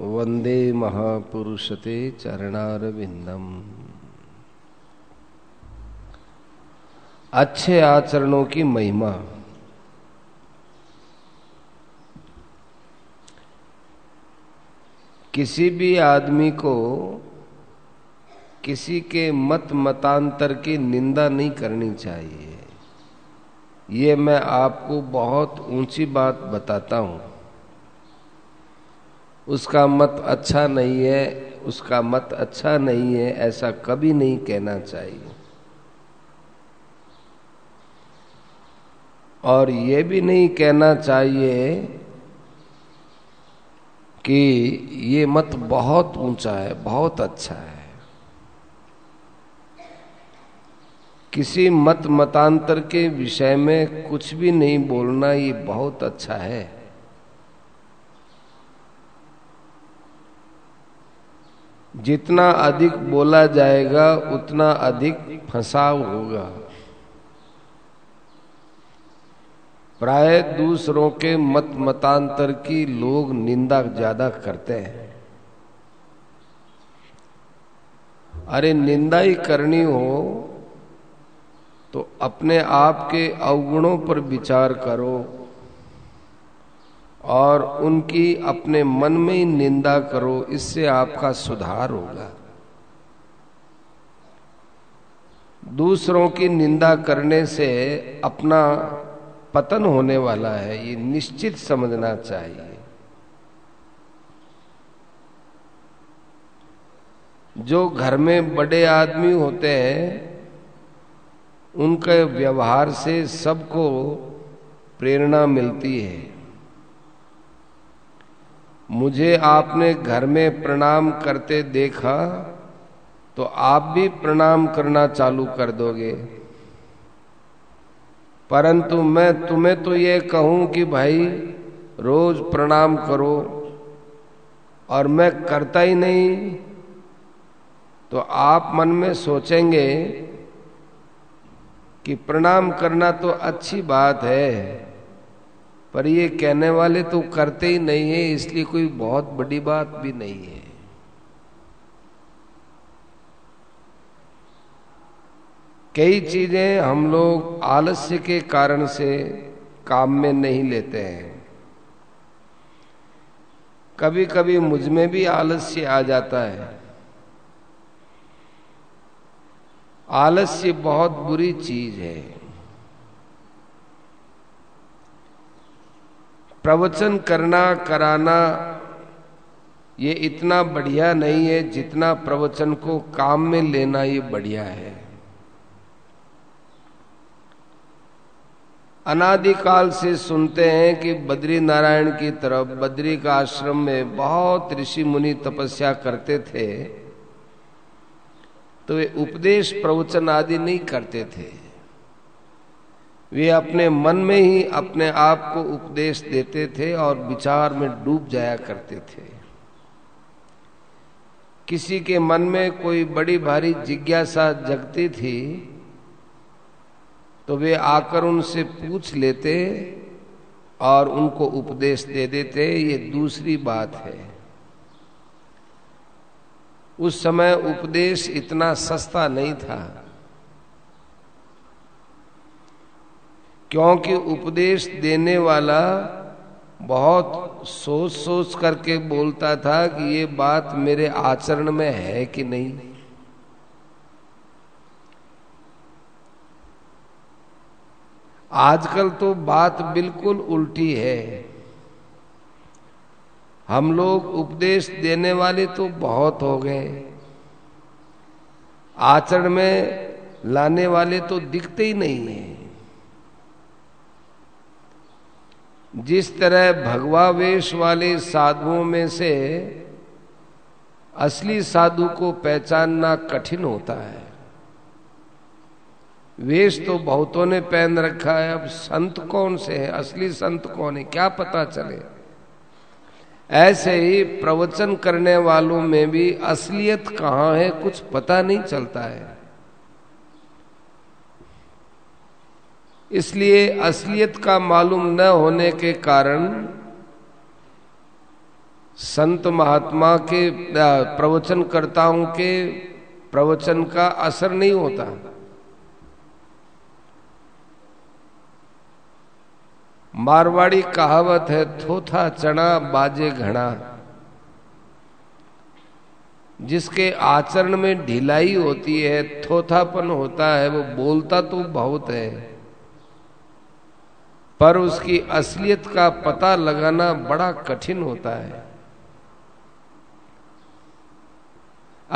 वंदे महापुरुष ते चरणारविंदम। अच्छे आचरणों की महिमा। किसी भी आदमी को किसी के मत मतांतर की निंदा नहीं करनी चाहिए। ये मैं आपको बहुत ऊंची बात बताता हूँ। उसका मत अच्छा नहीं है, उसका मत अच्छा नहीं है, ऐसा कभी नहीं कहना चाहिए। और ये भी नहीं कहना चाहिए कि ये मत बहुत ऊंचा है, बहुत अच्छा है। किसी मत मतांतर के विषय में कुछ भी नहीं बोलना, ये बहुत अच्छा है। जितना अधिक बोला जाएगा उतना अधिक फंसाव होगा। प्राय दूसरों के मत मतांतर की लोग निंदा ज्यादा करते हैं। अरे निंदा ही करनी हो तो अपने आप के अवगुणों पर विचार करो और उनकी अपने मन में ही निंदा करो, इससे आपका सुधार होगा। दूसरों की निंदा करने से अपना पतन होने वाला है, ये निश्चित समझना चाहिए। जो घर में बड़े आदमी होते हैं उनके व्यवहार से सबको प्रेरणा मिलती है। मुझे आपने घर में प्रणाम करते देखा तो आप भी प्रणाम करना चालू कर दोगे। परंतु मैं तुम्हें तो ये कहूं कि भाई रोज प्रणाम करो, और मैं करता ही नहीं, तो आप मन में सोचेंगे कि प्रणाम करना तो अच्छी बात है, पर ये कहने वाले तो करते ही नहीं है, इसलिए कोई बहुत बड़ी बात भी नहीं है। कई चीजें हम लोग आलस्य के कारण से काम में नहीं लेते हैं। कभी कभी मुझ में भी आलस्य आ जाता है। आलस्य बहुत बुरी चीज है। प्रवचन करना कराना ये इतना बढ़िया नहीं है जितना प्रवचन को काम में लेना ये बढ़िया है। अनादिकाल से सुनते हैं कि बद्री नारायण की तरफ बद्री का आश्रम में बहुत ऋषि मुनि तपस्या करते थे, तो वे उपदेश प्रवचन आदि नहीं करते थे। वे अपने मन में ही अपने आप को उपदेश देते थे और विचार में डूब जाया करते थे। किसी के मन में कोई बड़ी भारी जिज्ञासा जगती थी तो वे आकर उनसे पूछ लेते और उनको उपदेश दे देते। ये दूसरी बात है। उस समय उपदेश इतना सस्ता नहीं था, क्योंकि उपदेश देने वाला बहुत सोच सोच करके बोलता था कि ये बात मेरे आचरण में है कि नहीं। आजकल तो बात बिल्कुल उल्टी है। हम लोग उपदेश देने वाले तो बहुत हो गए, आचरण में लाने वाले तो दिखते ही नहीं हैं। जिस तरह भगवा वेश वाले साधुओं में से असली साधु को पहचानना कठिन होता है। वेश तो बहुतों ने पहन रखा है, अब संत कौन से है, असली संत कौन है, क्या पता चले। ऐसे ही प्रवचन करने वालों में भी असलियत कहाँ है कुछ पता नहीं चलता है। इसलिए असलियत का मालूम न होने के कारण संत महात्मा के प्रवचनकर्ताओं के प्रवचन का असर नहीं होता। मारवाड़ी कहावत है, थोथा चना बाजे घना। जिसके आचरण में ढिलाई होती है, थोथापन होता है, वो बोलता तो बहुत है पर उसकी असलियत का पता लगाना बड़ा कठिन होता है।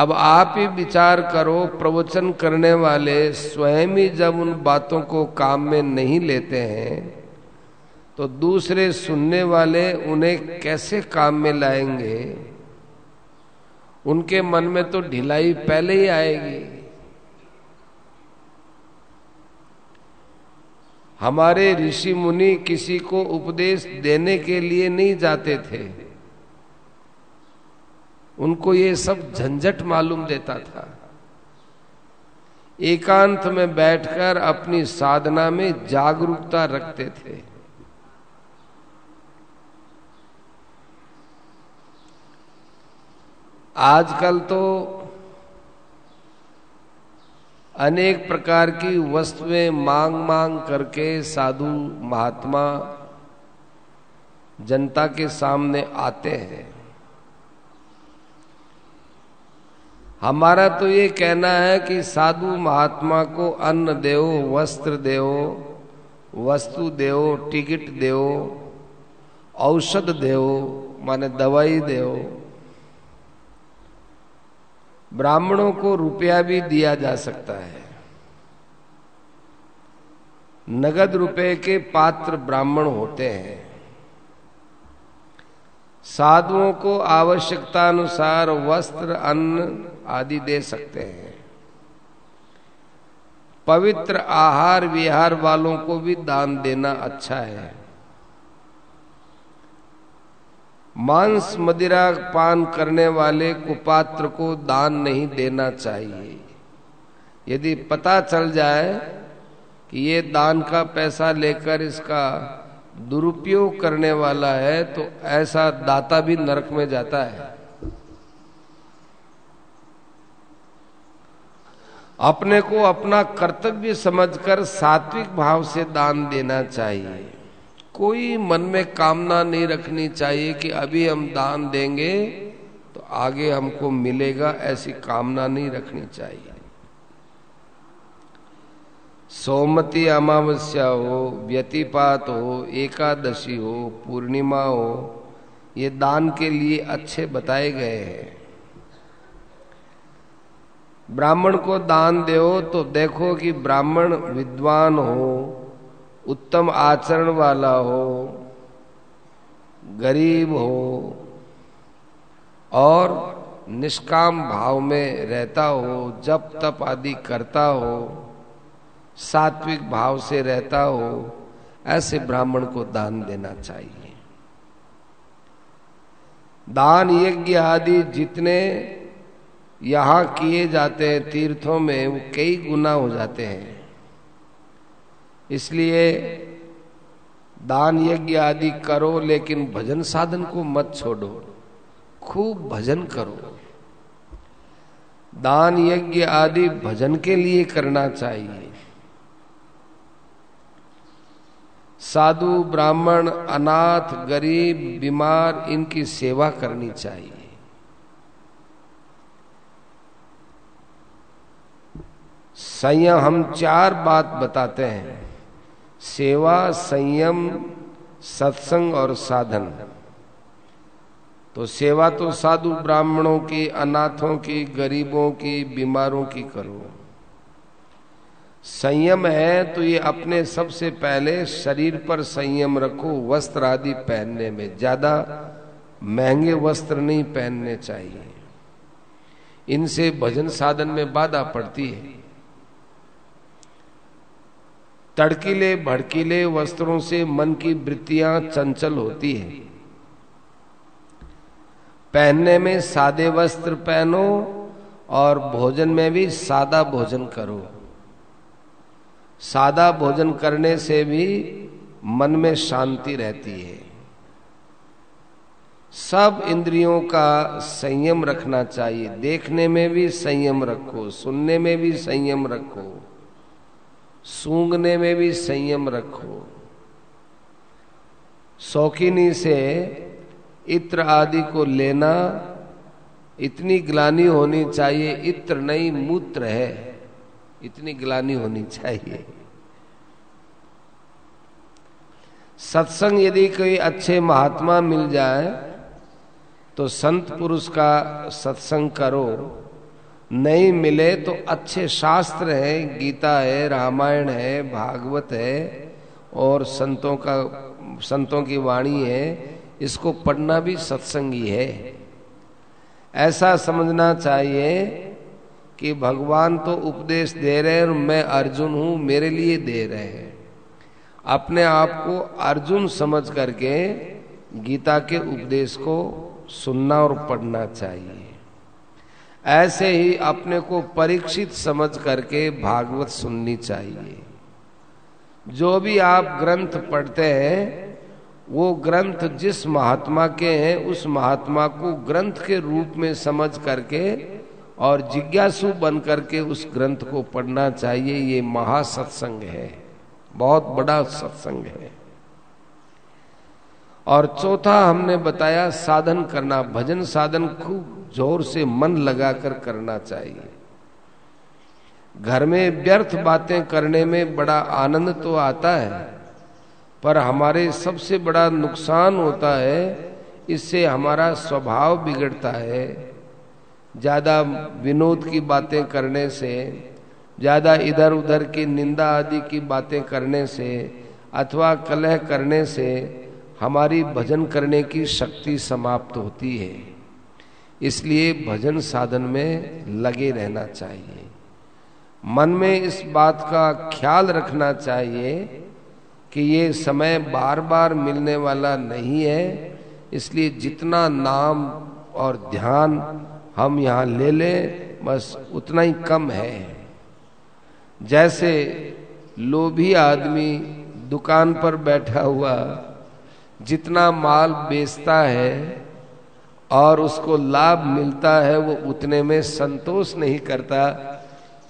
अब आप ही विचार करो, प्रवचन करने वाले स्वयं ही जब उन बातों को काम में नहीं लेते हैं तो दूसरे सुनने वाले उन्हें कैसे काम में लाएंगे। उनके मन में तो ढिलाई पहले ही आएगी। हमारे ऋषि मुनि किसी को उपदेश देने के लिए नहीं जाते थे, उनको ये सब झंझट मालूम देता था। एकांत में बैठकर अपनी साधना में जागरूकता रखते थे। आजकल तो अनेक प्रकार की वस्तुएं मांग करके साधु महात्मा जनता के सामने आते हैं। हमारा तो ये कहना है कि साधु महात्मा को अन्न देओ, वस्त्र देओ, वस्तु देओ, टिकट देओ, औषध देओ, माने दवाई देओ। ब्राह्मणों को रुपया भी दिया जा सकता है। नगद रुपए के पात्र ब्राह्मण होते हैं। साधुओं को आवश्यकता अनुसार वस्त्र, अन्न आदि दे सकते हैं। पवित्र आहार विहार वालों को भी दान देना अच्छा है। मांस मदिरा पान करने वाले कुपात्र को दान नहीं देना चाहिए। यदि पता चल जाए कि ये दान का पैसा लेकर इसका दुरुपयोग करने वाला है तो ऐसा दाता भी नरक में जाता है। अपने को अपना कर्तव्य समझकर सात्विक भाव से दान देना चाहिए। कोई मन में कामना नहीं रखनी चाहिए कि अभी हम दान देंगे तो आगे हमको मिलेगा, ऐसी कामना नहीं रखनी चाहिए। सोमवती अमावस्या हो, व्यतिपात हो, एकादशी हो, पूर्णिमा हो, ये दान के लिए अच्छे बताए गए हैं। ब्राह्मण को दान दो तो देखो कि ब्राह्मण विद्वान हो, उत्तम आचरण वाला हो, गरीब हो और निष्काम भाव में रहता हो, जप तप आदि करता हो, सात्विक भाव से रहता हो, ऐसे ब्राह्मण को दान देना चाहिए। दान यज्ञ आदि जितने यहाँ किए जाते हैं तीर्थों में, वो कई गुना हो जाते हैं। इसलिए दान यज्ञ आदि करो, लेकिन भजन साधन को मत छोड़ो, खूब भजन करो। दान यज्ञ आदि भजन के लिए करना चाहिए। साधु, ब्राह्मण, अनाथ, गरीब, बीमार, इनकी सेवा करनी चाहिए। संयम, हम चार बात बताते हैं, सेवा, संयम, सत्संग और साधन। तो सेवा तो साधु ब्राह्मणों की, अनाथों की, गरीबों की, बीमारों की करो। संयम है तो ये अपने सबसे पहले शरीर पर संयम रखो। वस्त्र आदि पहनने में ज्यादा महंगे वस्त्र नहीं पहनने चाहिए, इनसे भजन साधन में बाधा पड़ती है। तड़कीले भड़कीले वस्त्रों से मन की वृत्तियां चंचल होती है। पहनने में सादे वस्त्र पहनो और भोजन में भी सादा भोजन करो। सादा भोजन करने से भी मन में शांति रहती है। सब इंद्रियों का संयम रखना चाहिए। देखने में भी संयम रखो, सुनने में भी संयम रखो, सूंघने में भी संयम रखो। शौकीनी से इत्र आदि को लेना, इतनी ग्लानि होनी चाहिए, इत्र नहीं मूत्र है, इतनी ग्लानि होनी चाहिए। सत्संग यदि कोई अच्छे महात्मा मिल जाए तो संत पुरुष का सत्संग करो, नहीं मिले तो अच्छे शास्त्र हैं, गीता है, रामायण है, भागवत है और संतों की वाणी है, इसको पढ़ना भी सत्संगी है। ऐसा समझना चाहिए कि भगवान तो उपदेश दे रहे हैं और मैं अर्जुन हूँ, मेरे लिए दे रहे हैं। अपने आप को अर्जुन समझ करके गीता के उपदेश को सुनना और पढ़ना चाहिए। ऐसे ही अपने को परीक्षित समझ करके भागवत सुननी चाहिए। जो भी आप ग्रंथ पढ़ते हैं वो ग्रंथ जिस महात्मा के हैं उस महात्मा को ग्रंथ के रूप में समझ करके और जिज्ञासु बन करके उस ग्रंथ को पढ़ना चाहिए। ये महासत्संग है, बहुत बड़ा सत्संग है। और चौथा हमने बताया साधन करना। भजन साधन खूब जोर से मन लगाकर करना चाहिए। घर में व्यर्थ बातें करने में बड़ा आनंद तो आता है, पर हमारे सबसे बड़ा नुकसान होता है, इससे हमारा स्वभाव बिगड़ता है। ज़्यादा विनोद की बातें करने से, ज़्यादा इधर उधर की निंदा आदि की बातें करने से अथवा कलह करने से हमारी भजन करने की शक्ति समाप्त होती है। इसलिए भजन साधन में लगे रहना चाहिए। मन में इस बात का ख्याल रखना चाहिए कि ये समय बार बार मिलने वाला नहीं है, इसलिए जितना नाम और ध्यान हम यहाँ ले लें बस उतना ही कम है। जैसे लोभी आदमी दुकान पर बैठा हुआ जितना माल बेचता है और उसको लाभ मिलता है वो उतने में संतोष नहीं करता।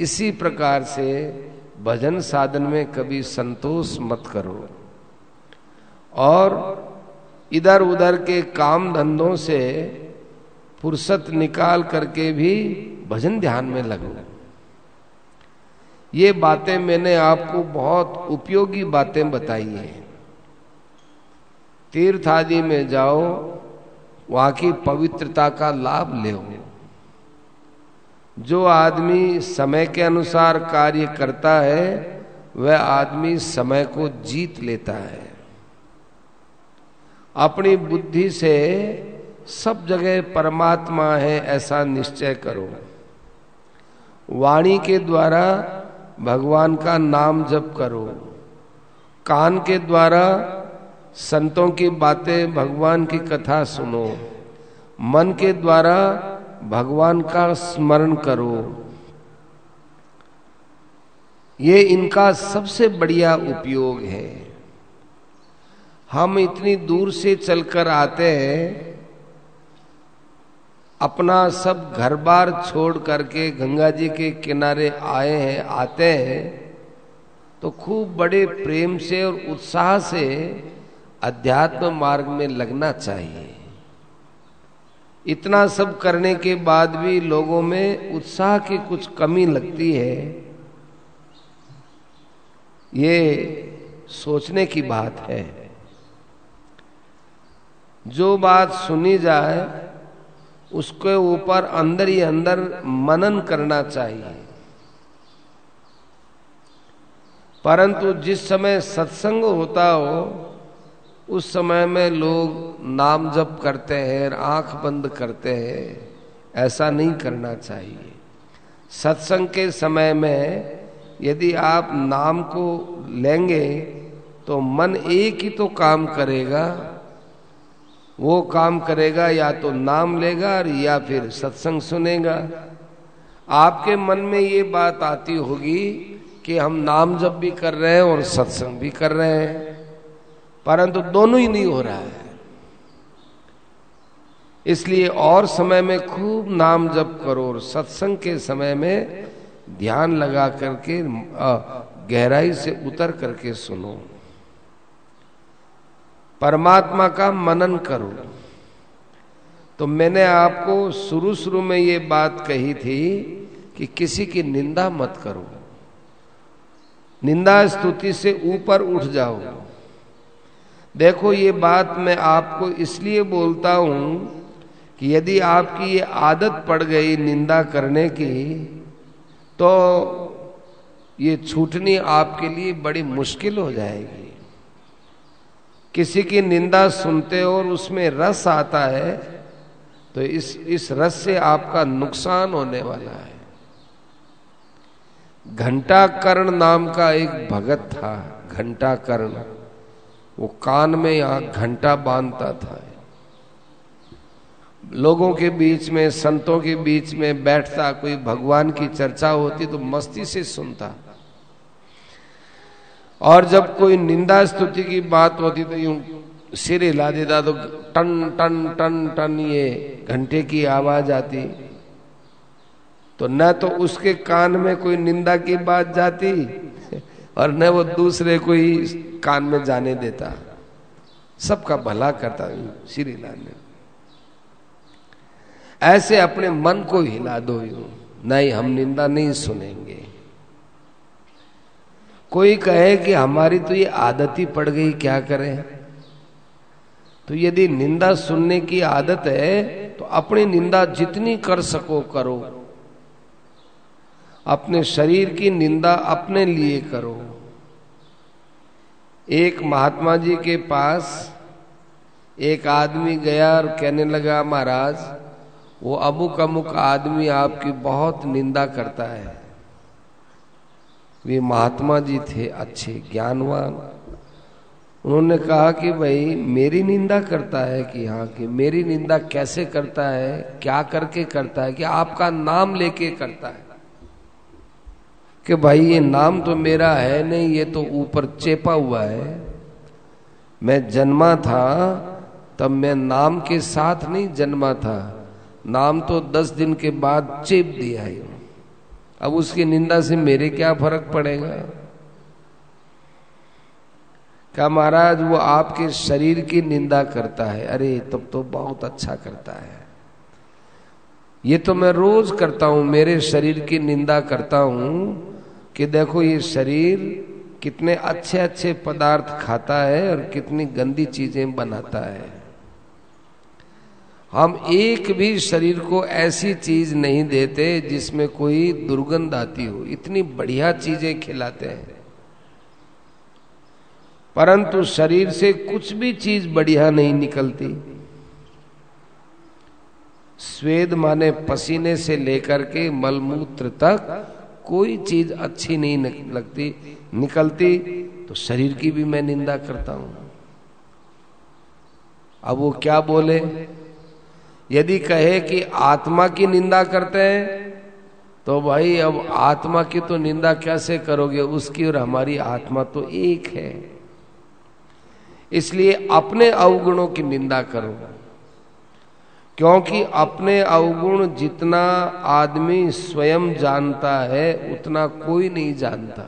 इसी प्रकार से भजन साधन में कभी संतोष मत करो और इधर उधर के काम धंधों से फुर्सत निकाल करके भी भजन ध्यान में लगो। ये बातें मैंने आपको बहुत उपयोगी बातें बताई हैं। तीर्थ आदि में जाओ, वहाँ की पवित्रता का लाभ ले। जो आदमी समय के अनुसार कार्य करता है वह आदमी समय को जीत लेता है। अपनी बुद्धि से सब जगह परमात्मा है ऐसा निश्चय करो। वाणी के द्वारा भगवान का नाम जप करो, कान के द्वारा संतों की बातें, भगवान की कथा सुनो, मन के द्वारा भगवान का स्मरण करो। ये इनका सबसे बढ़िया उपयोग है। हम इतनी दूर से चलकर आते हैं, अपना सब घर बार छोड़ करके गंगा जी के किनारे आए हैं, आते हैं तो खूब बड़े प्रेम से और उत्साह से अध्यात्म मार्ग में लगना चाहिए। इतना सब करने के बाद भी लोगों में उत्साह की कुछ कमी लगती है, ये सोचने की बात है। जो बात सुनी जाए उसके ऊपर अंदर ही अंदर मनन करना चाहिए। परंतु जिस समय सत्संग होता हो उस समय में लोग नाम जप करते हैं, आंख बंद करते हैं, ऐसा नहीं करना चाहिए। सत्संग के समय में यदि आप नाम को लेंगे तो मन एक ही तो काम करेगा, वो काम करेगा या तो नाम लेगा या फिर सत्संग सुनेगा। आपके मन में ये बात आती होगी कि हम नाम जप भी कर रहे हैं और सत्संग भी कर रहे हैं, परंतु दोनों ही नहीं हो रहा है। इसलिए और समय में खूब नाम जप करो और सत्संग के समय में ध्यान लगा करके गहराई से उतर करके सुनो, परमात्मा का मनन करो। तो मैंने आपको शुरू शुरू में ये बात कही थी कि किसी की निंदा मत करो, निंदा स्तुति से ऊपर उठ जाओ। देखो ये बात मैं आपको इसलिए बोलता हूं कि यदि आपकी ये आदत पड़ गई निंदा करने की तो ये छूटनी आपके लिए बड़ी मुश्किल हो जाएगी। किसी की निंदा सुनते हो और उसमें रस आता है तो इस रस से आपका नुकसान होने वाला है। घंटाकर्ण नाम का एक भगत था, घंटाकर्ण, वो कान में यहाँ घंटा बांधता था, लोगों के बीच में संतों के बीच में बैठता, कोई भगवान की चर्चा होती तो मस्ती से सुनता, और जब कोई निंदा स्तुति की बात होती तो यूं सिर हिला देता तो टन टन टन टन ये घंटे की आवाज आती। तो न तो उसके कान में कोई निंदा की बात जाती और न वो दूसरे कोई कान में जाने देता, सबका भला करता। सिर हिलाने ऐसे अपने मन को हिला दो, यूं नहीं हम निंदा नहीं सुनेंगे। कोई कहे कि हमारी तो ये आदत ही पड़ गई क्या करें, तो यदि निंदा सुनने की आदत है तो अपनी निंदा जितनी कर सको करो, अपने शरीर की निंदा अपने लिए करो। एक महात्मा जी के पास एक आदमी गया और कहने लगा, महाराज वो अमुक अमुक आदमी आपकी बहुत निंदा करता है। वे महात्मा जी थे, अच्छे ज्ञानवान। उन्होंने कहा कि भाई मेरी निंदा करता है कि हाँ, कि मेरी निंदा कैसे करता है, क्या करके करता है, कि आपका नाम लेके करता है, कि भाई ये नाम तो मेरा है नहीं, ये तो ऊपर चेपा हुआ है, मैं जन्मा था तब मैं नाम के साथ नहीं जन्मा था, नाम तो 10 दिन के बाद चेप दिया है, अब उसकी निंदा से मेरे क्या फर्क पड़ेगा। क्या महाराज वो आपके शरीर की निंदा करता है, अरे तब तो बहुत अच्छा करता है, ये तो मैं रोज करता हूं, मेरे शरीर की निंदा करता हूं कि देखो ये शरीर कितने अच्छे अच्छे पदार्थ खाता है और कितनी गंदी चीजें बनाता है। हम एक भी शरीर को ऐसी चीज नहीं देते जिसमें कोई दुर्गंध आती हो, इतनी बढ़िया चीजें खिलाते हैं, परंतु शरीर से कुछ भी चीज बढ़िया नहीं निकलती। स्वेद माने पसीने से लेकर के मलमूत्र तक कोई चीज अच्छी नहीं लगती निकलती, तो शरीर की भी मैं निंदा करता हूं। अब वो क्या बोले, यदि कहे कि आत्मा की निंदा करते हैं तो भाई अब आत्मा की तो निंदा कैसे करोगे, उसकी और हमारी आत्मा तो एक है, इसलिए अपने अवगुणों की निंदा करो, क्योंकि अपने अवगुण जितना आदमी स्वयं जानता है उतना कोई नहीं जानता।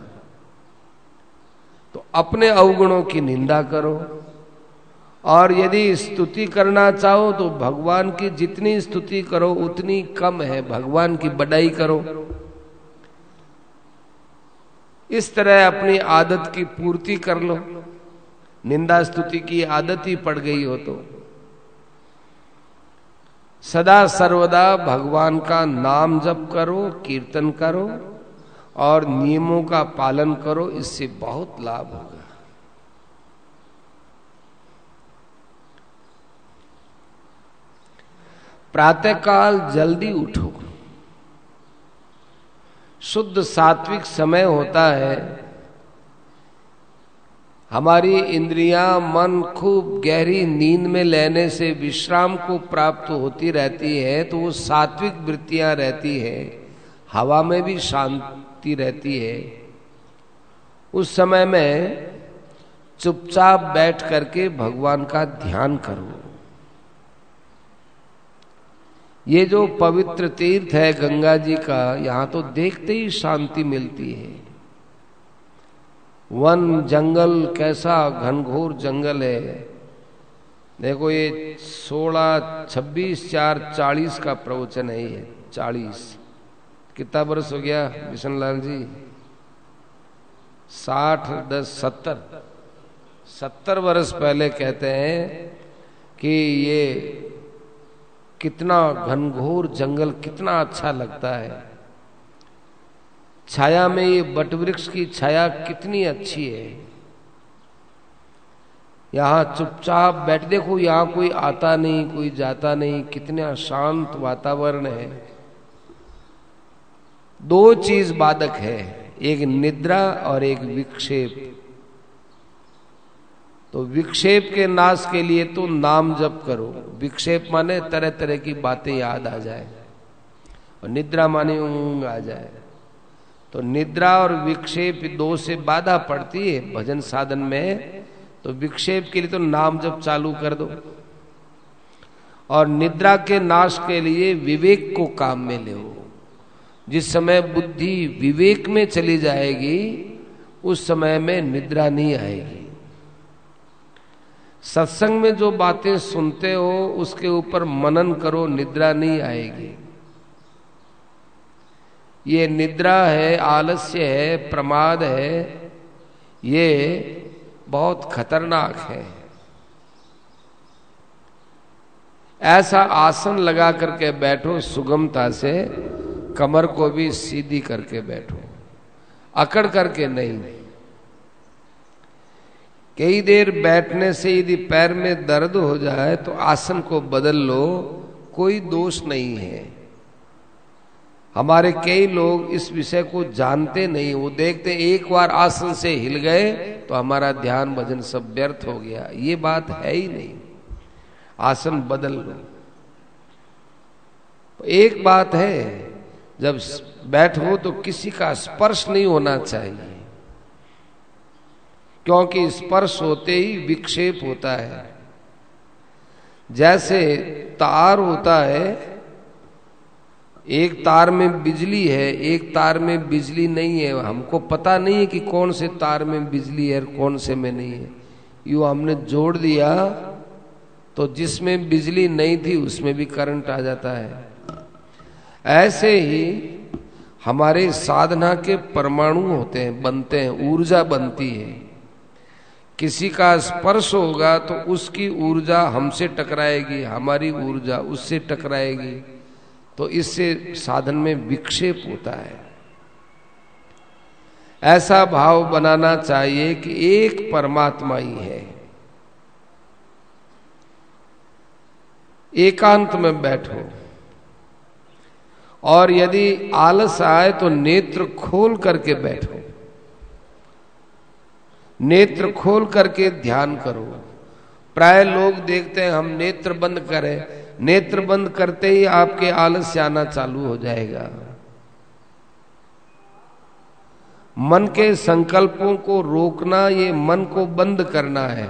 तो अपने अवगुणों की निंदा करो, और यदि स्तुति करना चाहो तो भगवान की जितनी स्तुति करो उतनी कम है, भगवान की बड़ाई करो। इस तरह अपनी आदत की पूर्ति कर लो, निंदा स्तुति की आदत ही पड़ गई हो तो। सदा सर्वदा भगवान का नाम जप करो, कीर्तन करो और नियमों का पालन करो, इससे बहुत लाभ होगा। प्रातःकाल जल्दी उठो, शुद्ध सात्विक समय होता है, हमारी इंद्रियां मन खूब गहरी नींद में लेने से विश्राम को प्राप्त होती रहती है, तो वो सात्विक वृत्तियां रहती है, हवा में भी शांति रहती है। उस समय में चुपचाप बैठ करके भगवान का ध्यान करो, ये जो पवित्र तीर्थ है गंगा जी का, यहाँ तो देखते ही शांति मिलती है। वन जंगल, कैसा घनघोर जंगल है। देखो ये 16/26/4/40 का प्रवचन है, ये 40 कितना वर्ष हो गया बिशन लाल जी? 60 10 70 वर्ष पहले कहते हैं कि ये कितना घनघोर जंगल कितना अच्छा लगता है, छाया में ये बटवृक्ष की छाया कितनी अच्छी है। यहाँ चुपचाप बैठ, देखो यहाँ कोई आता नहीं कोई जाता नहीं, कितना शांत वातावरण है। दो चीज बाधक है, एक निद्रा और एक विक्षेप। तो विक्षेप के नाश के लिए तो नाम जप करो। विक्षेप माने तरह तरह की बातें याद आ जाए, और निद्रा माने ऊंग आ जाए। तो निद्रा और विक्षेप दो से बाधा पड़ती है भजन साधन में। तो विक्षेप के लिए तो नाम जप चालू कर दो, और निद्रा के नाश के लिए विवेक को काम में ले। जिस समय बुद्धि विवेक में चली जाएगी उस समय में निद्रा नहीं आएगी। सत्संग में जो बातें सुनते हो उसके ऊपर मनन करो, निद्रा नहीं आएगी। ये निद्रा है, आलस्य है, प्रमाद है, ये बहुत खतरनाक है। ऐसा आसन लगा करके बैठो सुगमता से, कमर को भी सीधी करके बैठो, अकड़ करके नहीं। कई देर बैठने से यदि पैर में दर्द हो जाए तो आसन को बदल लो, कोई दोष नहीं है। हमारे कई लोग इस विषय को जानते नहीं, वो देखते एक बार आसन से हिल गए तो हमारा ध्यान भजन सब व्यर्थ हो गया। ये बात है ही नहीं, आसन बदल लो। एक बात है, जब बैठो तो किसी का स्पर्श नहीं होना चाहिए, क्योंकि स्पर्श होते ही विक्षेप होता है। जैसे तार होता है, एक तार में बिजली है एक तार में बिजली नहीं है, हमको पता नहीं है कि कौन से तार में बिजली है और कौन से में नहीं है। यूँ हमने जोड़ दिया तो जिसमें बिजली नहीं थी उसमें भी करंट आ जाता है। ऐसे ही हमारे साधना के परमाणु होते हैं, बनते हैं, ऊर्जा बनती है। किसी का स्पर्श होगा तो उसकी ऊर्जा हमसे टकराएगी, हमारी ऊर्जा उससे टकराएगी, तो इससे साधन में विक्षेप होता है। ऐसा भाव बनाना चाहिए कि एक परमात्मा ही है। एकांत में बैठो, और यदि आलस आए तो नेत्र खोल करके बैठो, नेत्र खोल करके ध्यान करो। प्राय लोग देखते हैं हम नेत्र बंद करें, नेत्र बंद करते ही आपके आलस्य आना चालू हो जाएगा। मन के संकल्पों को रोकना, ये मन को बंद करना है।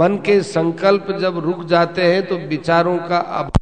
मन के संकल्प जब रुक जाते हैं तो विचारों का अभाव